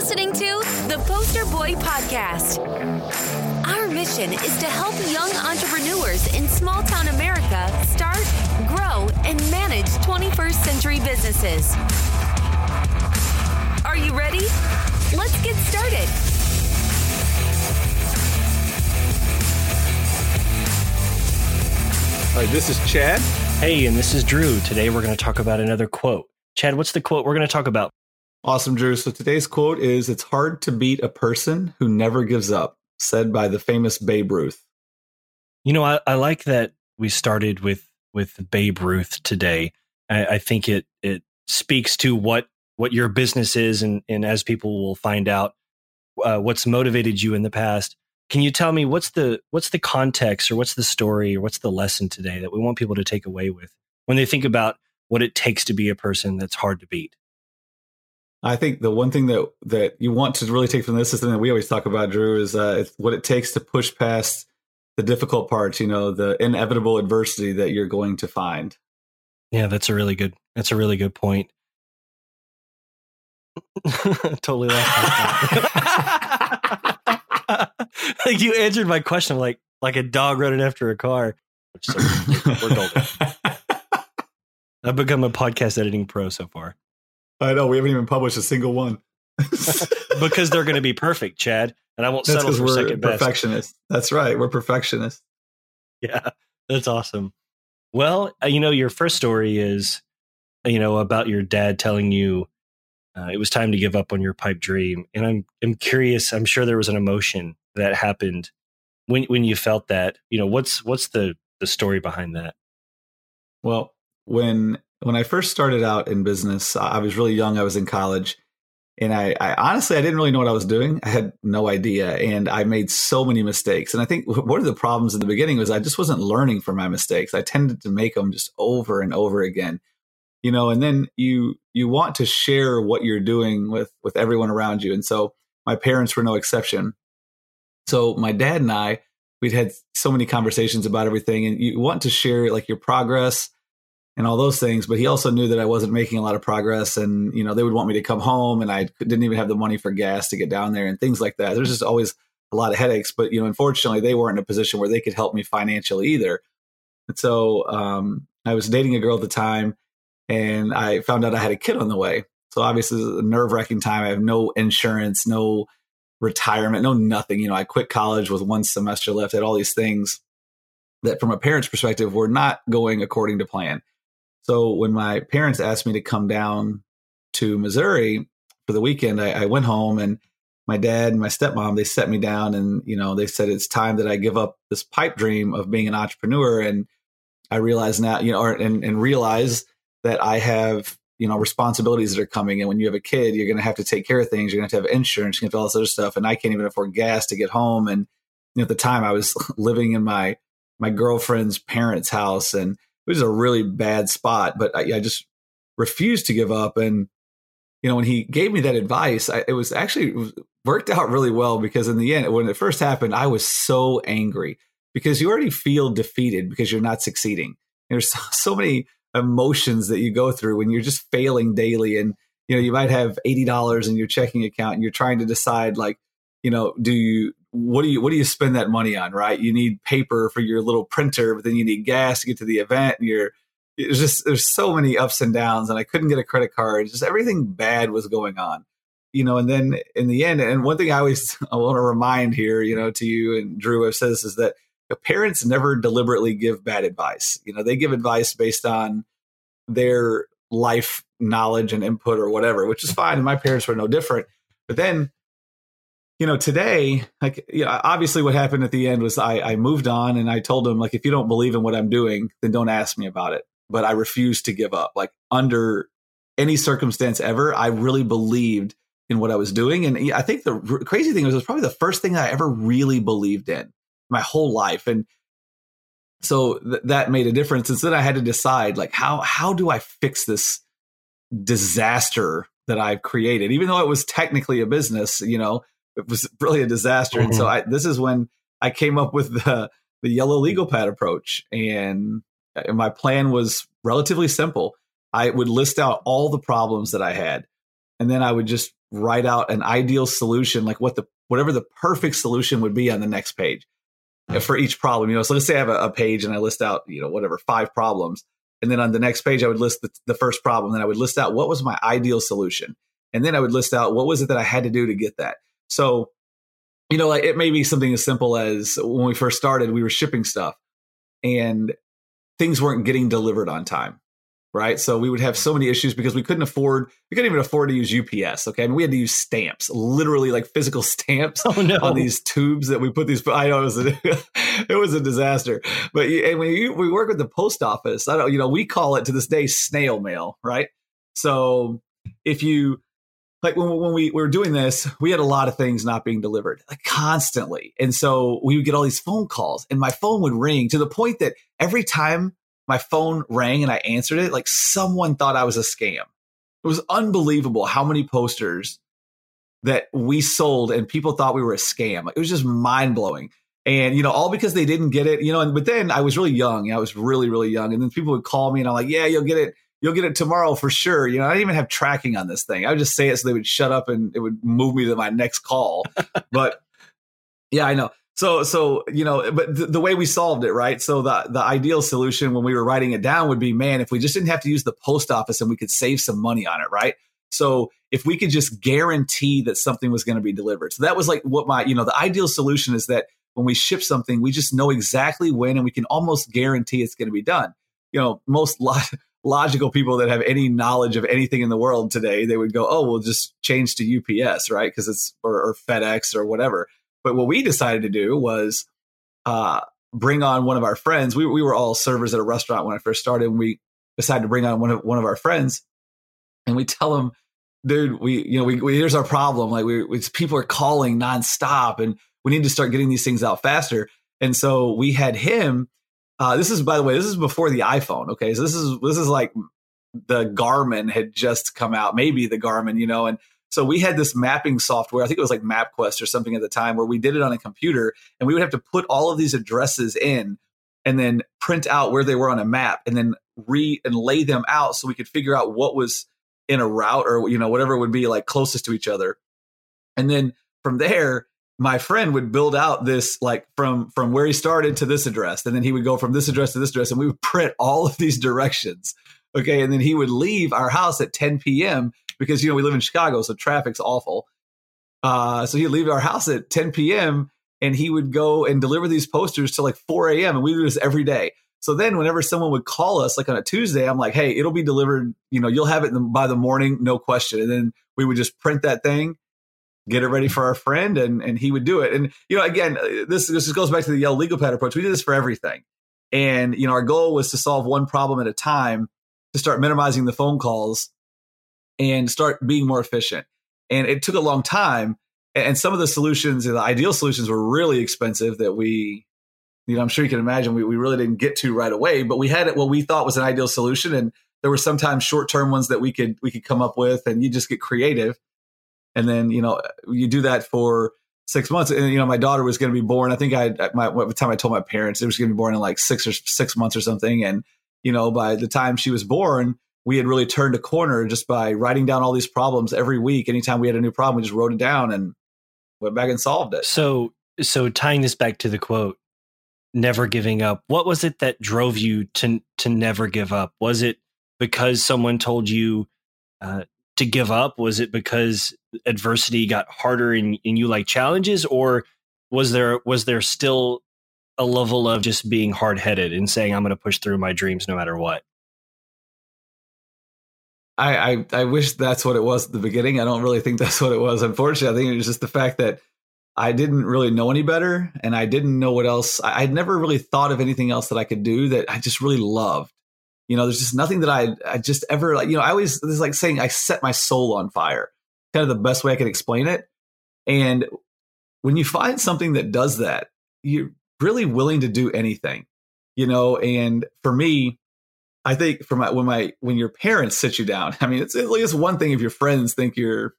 listening to the Poster Boy Podcast. Our mission is to help young entrepreneurs in small-town America start, grow, and manage 21st century businesses. Are you ready? Let's get started. Hi, this is Chad. Hey, and this is Drew. Today we're going to talk about another quote. Chad, what's the quote we're going to talk about? Awesome, Drew. So today's quote is, "It's hard to beat a person who never gives up," said by the famous Babe Ruth. You know, I like that we started with Babe Ruth today. I think it speaks to what your business is, and as people will find out, what's motivated you in the past. Can you tell me what's the context, or what's the story, or what's the lesson today that we want people to take away with when they think about what it takes to be a person that's hard to beat? I think the one thing that you want to really take from this is something that we always talk about, Drew, is it's what it takes to push past the difficult parts, you know, the inevitable adversity that you're going to find. Yeah, that's a really good point. Totally laughed at that. Like, you answered my question like a dog running after a car. So, we're golden. I've become a podcast editing pro so far. I know, we haven't even published a single one. Because they're going to be perfect, Chad, and I won't settle for second best. Perfectionists. That's right. We're perfectionists. Yeah, that's awesome. Well, you know, your first story is, you know, about your dad telling you it was time to give up on your pipe dream, and I'm curious. I'm sure there was an emotion that happened when you felt that. You know, what's the story behind that? Well, when I first started out in business, I was really young. I was in college, and I honestly, I didn't really know what I was doing. I had no idea, and I made so many mistakes. And I think one of the problems in the beginning was I just wasn't learning from my mistakes. I tended to make them just over and over again, you know. And then you want to share what you're doing with everyone around you, and so my parents were no exception. So my dad and I, we'd had so many conversations about everything, and you want to share like your progress and all those things, but he also knew that I wasn't making a lot of progress, and, you know, they would want me to come home, and I didn't even have the money for gas to get down there and things like that. There's just always a lot of headaches, but, you know, unfortunately they weren't in a position where they could help me financially either. And so I was dating a girl at the time, and I found out I had a kid on the way. So obviously it was a nerve-wracking time. I have no insurance, no retirement, no nothing. You know, I quit college with one semester left, had all these things that from a parent's perspective were not going according to plan. So when my parents asked me to come down to Missouri for the weekend, I went home, and my dad and my stepmom, they set me down, and, you know, they said, it's time that I give up this pipe dream of being an entrepreneur. And I realize now, you know, and realize that I have, you know, responsibilities that are coming. And when you have a kid, you're going to have to take care of things. You're going to have insurance, you're going to have all this other stuff. And I can't even afford gas to get home. And, you know, at the time I was living in my girlfriend's parents' house, and it was a really bad spot, but I just refused to give up. And, you know, when he gave me that advice, it worked out really well, because in the end, when it first happened, I was so angry, because you already feel defeated because you're not succeeding. There's so many emotions that you go through when you're just failing daily. And, you know, you might have $80 in your checking account, and you're trying to decide, like, you know, what do you spend that money on, right? You need paper for your little printer, but then you need gas to get to the event, and there's so many ups and downs, and I couldn't get a credit card. Just everything bad was going on, you know. And then in the end, and one thing I want to remind here, you know, to you and Drew, I've said this, is that parents never deliberately give bad advice. You know, they give advice based on their life knowledge and input or whatever, which is fine. And my parents were no different, but then, you know, today, like, you know, obviously what happened at the end was I moved on, and I told him, like, if you don't believe in what I'm doing, then don't ask me about it. But I refused to give up, like, under any circumstance ever. I really believed in what I was doing. And I think the crazy thing was, it was probably the first thing I ever really believed in my whole life. And so that made a difference. And so then I had to decide, like, how do I fix this disaster that I've created? Even though it was technically a business, you know, it was really a disaster. Mm-hmm. And so this is when I came up with the yellow legal pad approach. And my plan was relatively simple. I would list out all the problems that I had, and then I would just write out an ideal solution, like whatever the perfect solution would be on the next page for each problem. You know, so let's say I have a page and I list out, you know, whatever, 5 problems. And then on the next page, I would list the first problem. Then I would list out what was my ideal solution. And then I would list out what was it that I had to do to get that. So, you know, like it may be something as simple as when we first started, we were shipping stuff and things weren't getting delivered on time. Right. So we would have so many issues because we couldn't even afford to use UPS. Okay. I mean, we had to use stamps, literally like physical stamps on these tubes that we put these, I know it was a disaster, but and we work with the post office. We call it to this day, snail mail. Right. So if you like, when we were doing this, we had a lot of things not being delivered, like constantly. And so we would get all these phone calls and my phone would ring to the point that every time my phone rang and I answered it, like someone thought I was a scam. It was unbelievable how many posters that we sold and people thought we were a scam. Like, it was just mind blowing. And, you know, all because they didn't get it, you know, but then I was really young. I was really, really young. And then people would call me and I'm like, yeah, you'll get it. You'll get it tomorrow for sure. You know, I didn't even have tracking on this thing. I would just say it so they would shut up and it would move me to my next call. But yeah, I know. So, you know, but the way we solved it, right? So the ideal solution when we were writing it down would be, man, if we just didn't have to use the post office and we could save some money on it, right? So if we could just guarantee that something was going to be delivered. So that was like what my, you know, the ideal solution is that when we ship something, we just know exactly when and we can almost guarantee it's going to be done. You know, most logical people that have any knowledge of anything in the world today, they would go, oh, we'll just change to UPS, right? Because it's or FedEx or whatever. But what we decided to do was bring on one of our friends. We were all servers at a restaurant when I first started, and we decided to bring on one of our friends, and we tell him, dude, here's our problem. Like people are calling nonstop, and we need to start getting these things out faster. And so we had him. This is before the iPhone. Okay, so this is like the Garmin had just come out, maybe the Garmin, you know, and. So we had this mapping software, I think it was like MapQuest or something at the time, where we did it on a computer and we would have to put all of these addresses in and then print out where they were on a map and then lay them out so we could figure out what was in a route or, you know, whatever would be like closest to each other. And then from there, my friend would build out this like from where he started to this address. And then he would go from this address to this address and we would print all of these directions. Okay. And then he would leave our house at 10 p.m. because, you know, we live in Chicago, so traffic's awful. So he'd leave our house at 10 p.m. and he would go and deliver these posters till like 4 a.m. And we do this every day. So then whenever someone would call us, like on a Tuesday, I'm like, hey, it'll be delivered. You know, you'll have it by the morning, no question. And then we would just print that thing, get it ready for our friend, and he would do it. And, you know, again, this just goes back to the Yale legal pad approach. We did this for everything. And, you know, our goal was to solve one problem at a time, to start minimizing the phone calls and start being more efficient. And it took a long time. And some of the solutions, the ideal solutions, were really expensive that we, you know, I'm sure you can imagine we really didn't get to right away, but we had it what we thought was an ideal solution. And there were sometimes short-term ones that we could come up with, and you just get creative. And then, you know, you do that for 6 months. And, you know, my daughter was going to be born. I think by the time I told my parents, it was going to be born in like 6 months or something. And, you know, by the time she was born, we had really turned a corner just by writing down all these problems every week. Anytime we had a new problem, we just wrote it down and went back and solved it. So tying this back to the quote, never giving up, what was it that drove you to never give up? Was it because someone told you to give up? Was it because adversity got harder and you like challenges? Or was there still a level of just being hard-headed and saying, I'm going to push through my dreams no matter what? I wish that's what it was at the beginning. I don't really think that's what it was. Unfortunately, I think it was just the fact that I didn't really know any better and I didn't know what else. I'd never really thought of anything else that I could do that I just really loved. You know, there's just nothing that I just ever like, you know, I always, this is like saying I set my soul on fire, kind of the best way I can explain it. And when you find something that does that, you're really willing to do anything, you know. And for me, I think when your parents sit you down, I mean, it's one thing if your friends think you're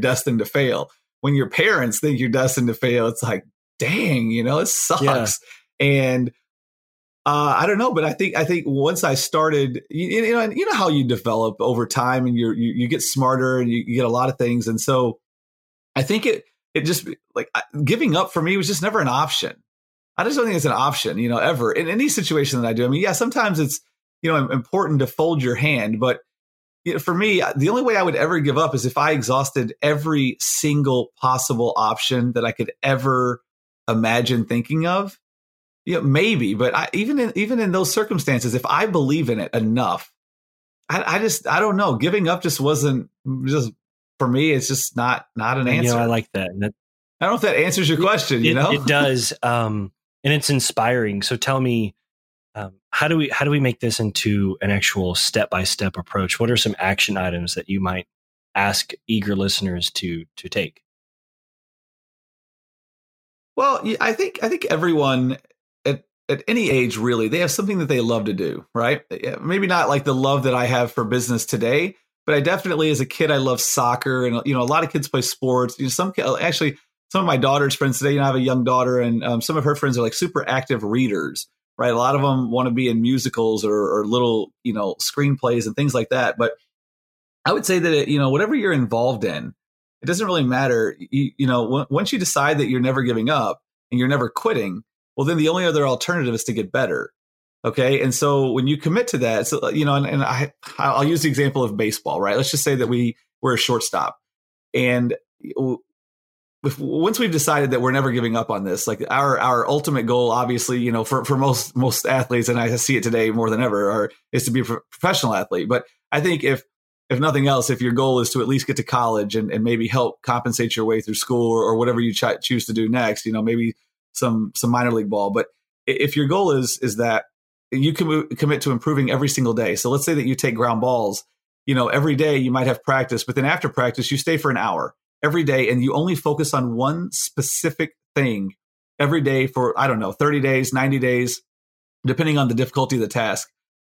destined to fail. When your parents think you're destined to fail, it's like, dang, you know, it sucks. Yeah. And I don't know, but I think once I started, you know how you develop over time, and you get smarter, and you get a lot of things. And so I think it just, like, giving up for me was just never an option. I just don't think it's an option, ever in any situation that I do. I mean, yeah, sometimes it's, important to fold your hand, but for me, the only way I would ever give up is if I exhausted every single possible option that I could ever imagine thinking of. Maybe, but even in those circumstances, if I believe in it enough, I don't know. Giving up just wasn't just for me. It's just not an answer. I like that. I don't know if that answers your question. It does, and it's inspiring. So tell me, how do we make this into an actual step-by-step approach? What are some action items that you might ask eager listeners to take? Well, I think everyone at any age, really, they have something that they love to do, right? Maybe not like the love that I have for business today, but I definitely, as a kid, I loved soccer, and a lot of kids play sports. Some of my daughter's friends today, I have a young daughter, and some of her friends are like super active readers, right? A lot of them want to be in musicals or little, screenplays and things like that. But I would say that whatever you're involved in, it doesn't really matter. Once you decide that you're never giving up and you're never quitting, well, then the only other alternative is to get better. Okay. And so when you commit to that, so, and I'll use the example of baseball, right? Let's just say that we're a shortstop. And once we've decided that we're never giving up on this, like our ultimate goal, obviously, for most athletes, and I see it today more than ever, is to be a professional athlete. But I think if nothing else, if your goal is to at least get to college and maybe help compensate your way through school or whatever you choose to do next, maybe some minor league ball. But if your goal is that you can commit to improving every single day. So let's say that you take ground balls, every day you might have practice, but then after practice, you stay for an hour every day and you only focus on one specific thing every day for, 30 days, 90 days, depending on the difficulty of the task.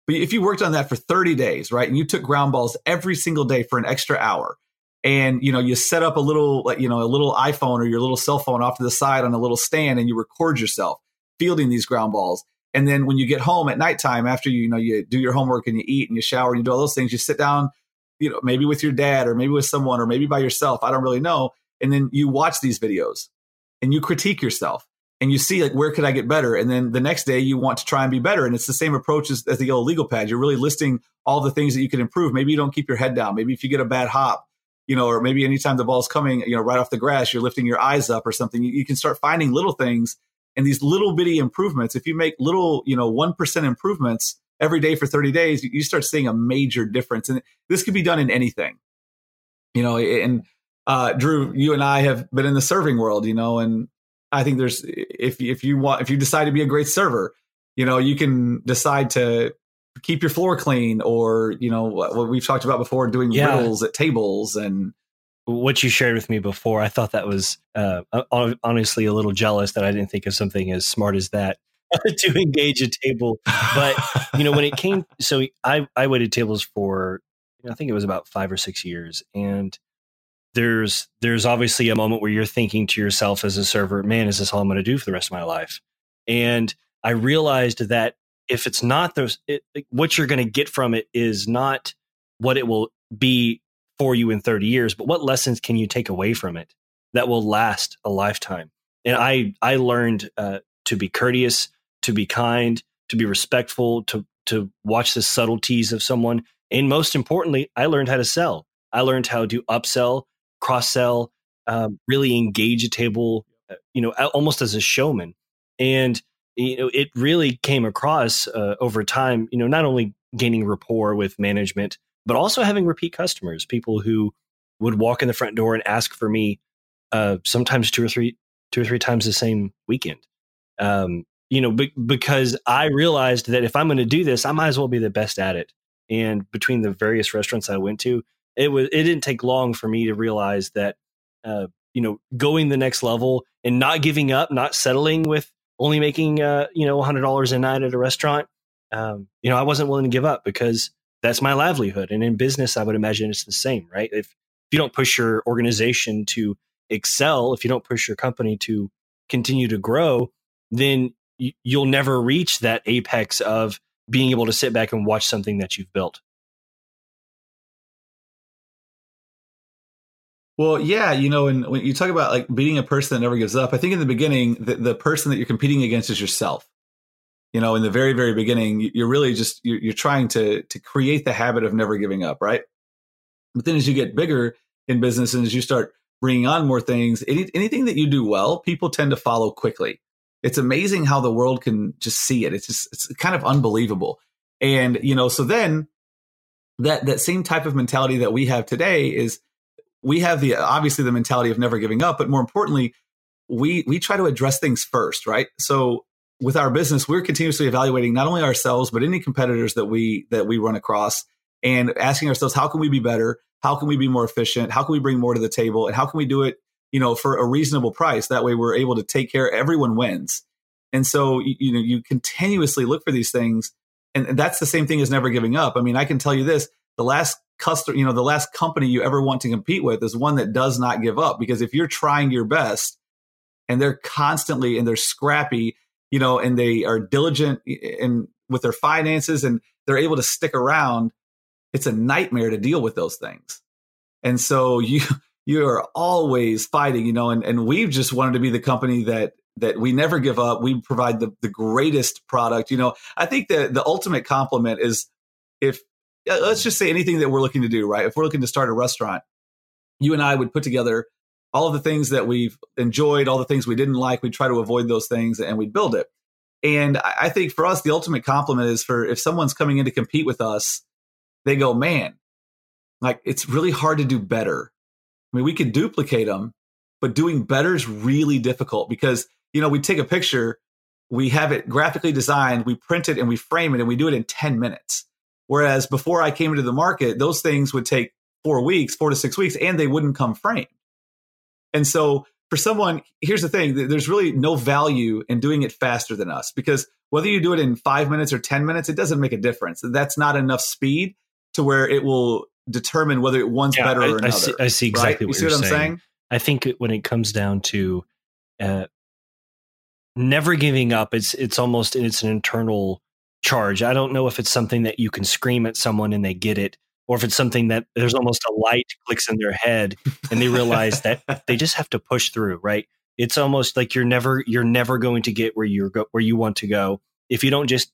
But if you worked on that for 30 days, right, and you took ground balls every single day for an extra hour, and, you set up a little, a little iPhone or your little cell phone off to the side on a little stand, and you record yourself fielding these ground balls. And then when you get home at nighttime, after you do your homework and you eat and you shower and you do all those things, you sit down, maybe with your dad or maybe with someone or maybe by yourself, I don't really know. And then you watch these videos and you critique yourself and you see, like, where could I get better? And then the next day you want to try and be better. And it's the same approach as the yellow legal pad. You're really listing all the things that you can improve. Maybe you don't keep your head down. Maybe if you get a bad hop, or maybe anytime the ball's coming, right off the grass, you're lifting your eyes up or something. You can start finding little things and these little bitty improvements. If you make little, 1% improvements every day for 30 days, you start seeing a major difference. And this could be done in anything, and Drew, you and I have been in the serving world, and I think there's, if you decide to be a great server, you can decide to keep your floor clean, or what we've talked about before, doing riddles at tables. And what you shared with me before, I thought that was honestly a little jealous that I didn't think of something as smart as that to engage a table. But when it came, so I waited tables for I think it was about 5 or 6 years, and there's obviously a moment where you're thinking to yourself as a server, man, is this all I'm going to do for the rest of my life? And I realized that if it's not what you're going to get from it is not what it will be for you in 30 years, but what lessons can you take away from it that will last a lifetime? And I learned to be courteous, to be kind, to be respectful, to watch the subtleties of someone. And most importantly, I learned how to sell. I learned how to upsell, cross-sell, really engage a table, almost as a showman. And it really came across over time, not only gaining rapport with management, but also having repeat customers, people who would walk in the front door and ask for me sometimes two or three times the same weekend. Because I realized that if I'm going to do this, I might as well be the best at it. And between the various restaurants I went to, it didn't take long for me to realize that, going the next level and not giving up, not settling with only making, $100 a night at a restaurant. I wasn't willing to give up because that's my livelihood. And in business, I would imagine it's the same, right? If you don't push your organization to excel, if you don't push your company to continue to grow, then you'll never reach that apex of being able to sit back and watch something that you've built. Well, yeah, you know, and when you talk about like being a person that never gives up, I think in the beginning, the person that you're competing against is yourself. You know, in the very, very beginning, you're really just, you're trying to create the habit of never giving up, right? But then as you get bigger in business and as you start bringing on more things, anything that you do well, people tend to follow quickly. It's amazing how the world can just see it. It's just, it's kind of unbelievable. And, you know, so then that same type of mentality that we have today is, we have the obviously the mentality of never giving up, but more importantly, we try to address things first, right? So with our business, we're continuously evaluating not only ourselves but any competitors that we run across, and asking ourselves, how can we be better? How can we be more efficient? How can we bring more to the table? And how can we do it, you know, for a reasonable price? That way, we're able to take care. Everyone wins, and so you know you continuously look for these things, and that's the same thing as never giving up. I mean, I can tell you this: the last company you ever want to compete with is one that does not give up, because if you're trying your best and they're constantly and they're scrappy, you know, and they are diligent in with their finances and they're able to stick around, it's a nightmare to deal with those things. And so you are always fighting, you know, and we've just wanted to be the company that we never give up. We provide the greatest product. You know, I think that the ultimate compliment is if, let's just say anything that we're looking to do, right? If we're looking to start a restaurant, you and I would put together all of the things that we've enjoyed, all the things we didn't like, we try to avoid those things and we build it. And I think for us, the ultimate compliment is for if someone's coming in to compete with us, they go, man, like it's really hard to do better. I mean, we could duplicate them, but doing better is really difficult because, you know, we take a picture, we have it graphically designed, we print it and we frame it and we do it in 10 minutes. Whereas before I came into the market, those things would take 4 to 6 weeks, and they wouldn't come framed. And so for someone, here's the thing, there's really no value in doing it faster than us, because whether you do it in 5 minutes or 10 minutes, it doesn't make a difference. That's not enough speed to where it will determine whether one's better or another. I see exactly right? what you're saying. I think when it comes down to never giving up, it's an internal charge. I don't know if it's something that you can scream at someone and they get it, or if it's something that there's almost a light clicks in their head and they realize that they just have to push through, right? It's almost like you're never going to get where you want to go if you don't just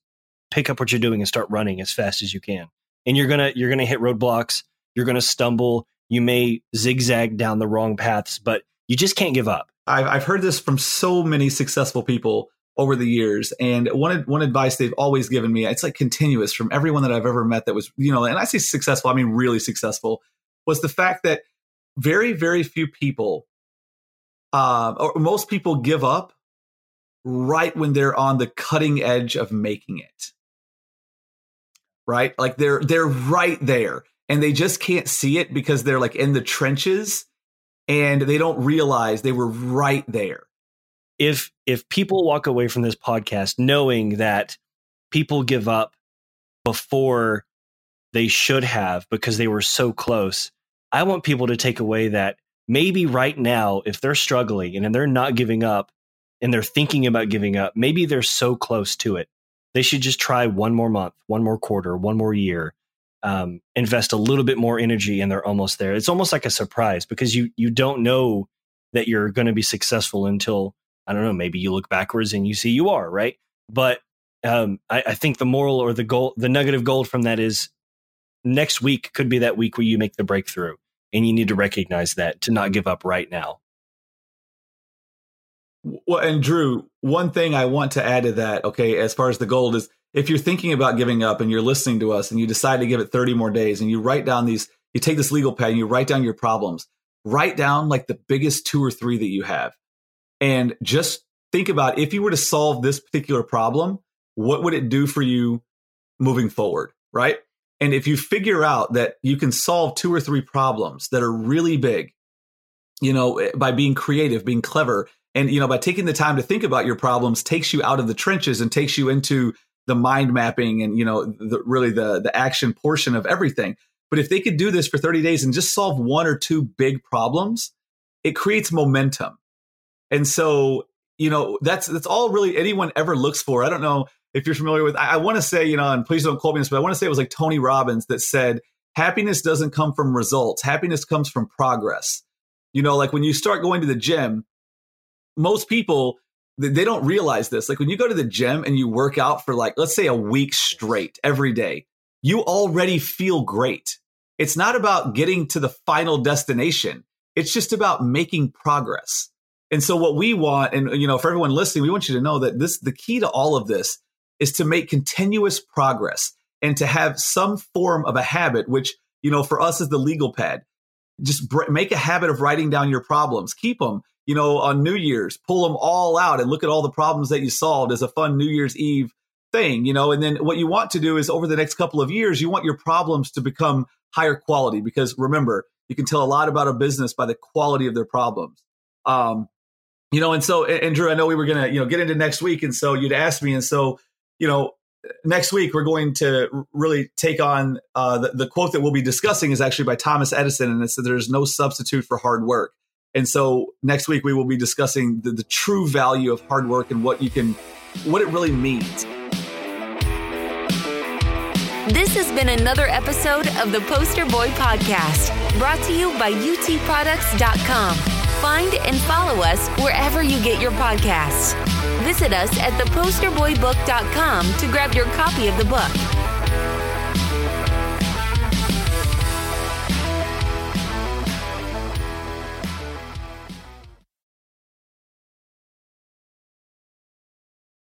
pick up what you're doing and start running as fast as you can. And you're gonna hit roadblocks, you're gonna stumble, you may zigzag down the wrong paths, but you just can't give up. I've heard this from so many successful people over the years. And one advice they've always given me, it's like continuous from everyone that I've ever met that was, you know, and I say successful, I mean really successful, was the fact that very, very few people, or most people give up right when they're on the cutting edge of making it, right? Like they're right there and they just can't see it because they're like in the trenches and they don't realize they were right there. If people walk away from this podcast knowing that people give up before they should have because they were so close, I want people to take away that maybe right now, if they're struggling and they're not giving up and they're thinking about giving up, maybe they're so close to it. They should just try one more month, one more quarter, one more year, invest a little bit more energy and they're almost there. It's almost like a surprise because you don't know that you're going to be successful until, I don't know, maybe you look backwards and you see you are, right? But I think the moral or the goal, the nugget of gold from that is next week could be that week where you make the breakthrough, and you need to recognize that to not give up right now. Well, and Drew, one thing I want to add to that, okay, as far as the gold is, if you're thinking about giving up and you're listening to us and you decide to give it 30 more days and you write down these, you take this legal pad and you write down your problems, write down like the biggest 2 or 3 that you have. And just think about if you were to solve this particular problem, what would it do for you moving forward, right? And if you figure out that you can solve 2 or 3 problems that are really big, you know, by being creative, being clever, and, you know, by taking the time to think about your problems takes you out of the trenches and takes you into the mind mapping and, you know, really the action portion of everything. But if they could do this for 30 days and just solve 1 or 2 big problems, it creates momentum. And so you know, that's all really anyone ever looks for. I don't know if you're familiar with, I want to say, you know, and please don't quote me this, but I want to say it was like Tony Robbins that said, happiness doesn't come from results. Happiness comes from progress. You know, like when you start going to the gym, most people, they don't realize this. Like when you go to the gym and you work out for like, let's say a week straight every day, you already feel great. It's not about getting to the final destination. It's just about making progress. And so what we want, and you know, for everyone listening, we want you to know that this, the key to all of this is to make continuous progress and to have some form of a habit, which, you know, for us is the legal pad. Just make a habit of writing down your problems. Keep them, you know, on New Year's, pull them all out and look at all the problems that you solved as a fun New Year's Eve thing, you know. And then what you want to do is over the next couple of years, you want your problems to become higher quality, because remember, you can tell a lot about a business by the quality of their problems. You know, and so, and Drew, I know we were going to, you know, get into next week. And so you'd asked me. And so, you know, next week, we're going to really take on the quote that we'll be discussing is actually by Thomas Edison. And it's that there's no substitute for hard work. And so next week, we will be discussing the true value of hard work and what you can, what it really means. This has been another episode of the Poster Boy Podcast, brought to you by utproducts.com. Find and follow us wherever you get your podcasts. Visit us at theposterboybook.com to grab your copy of the book.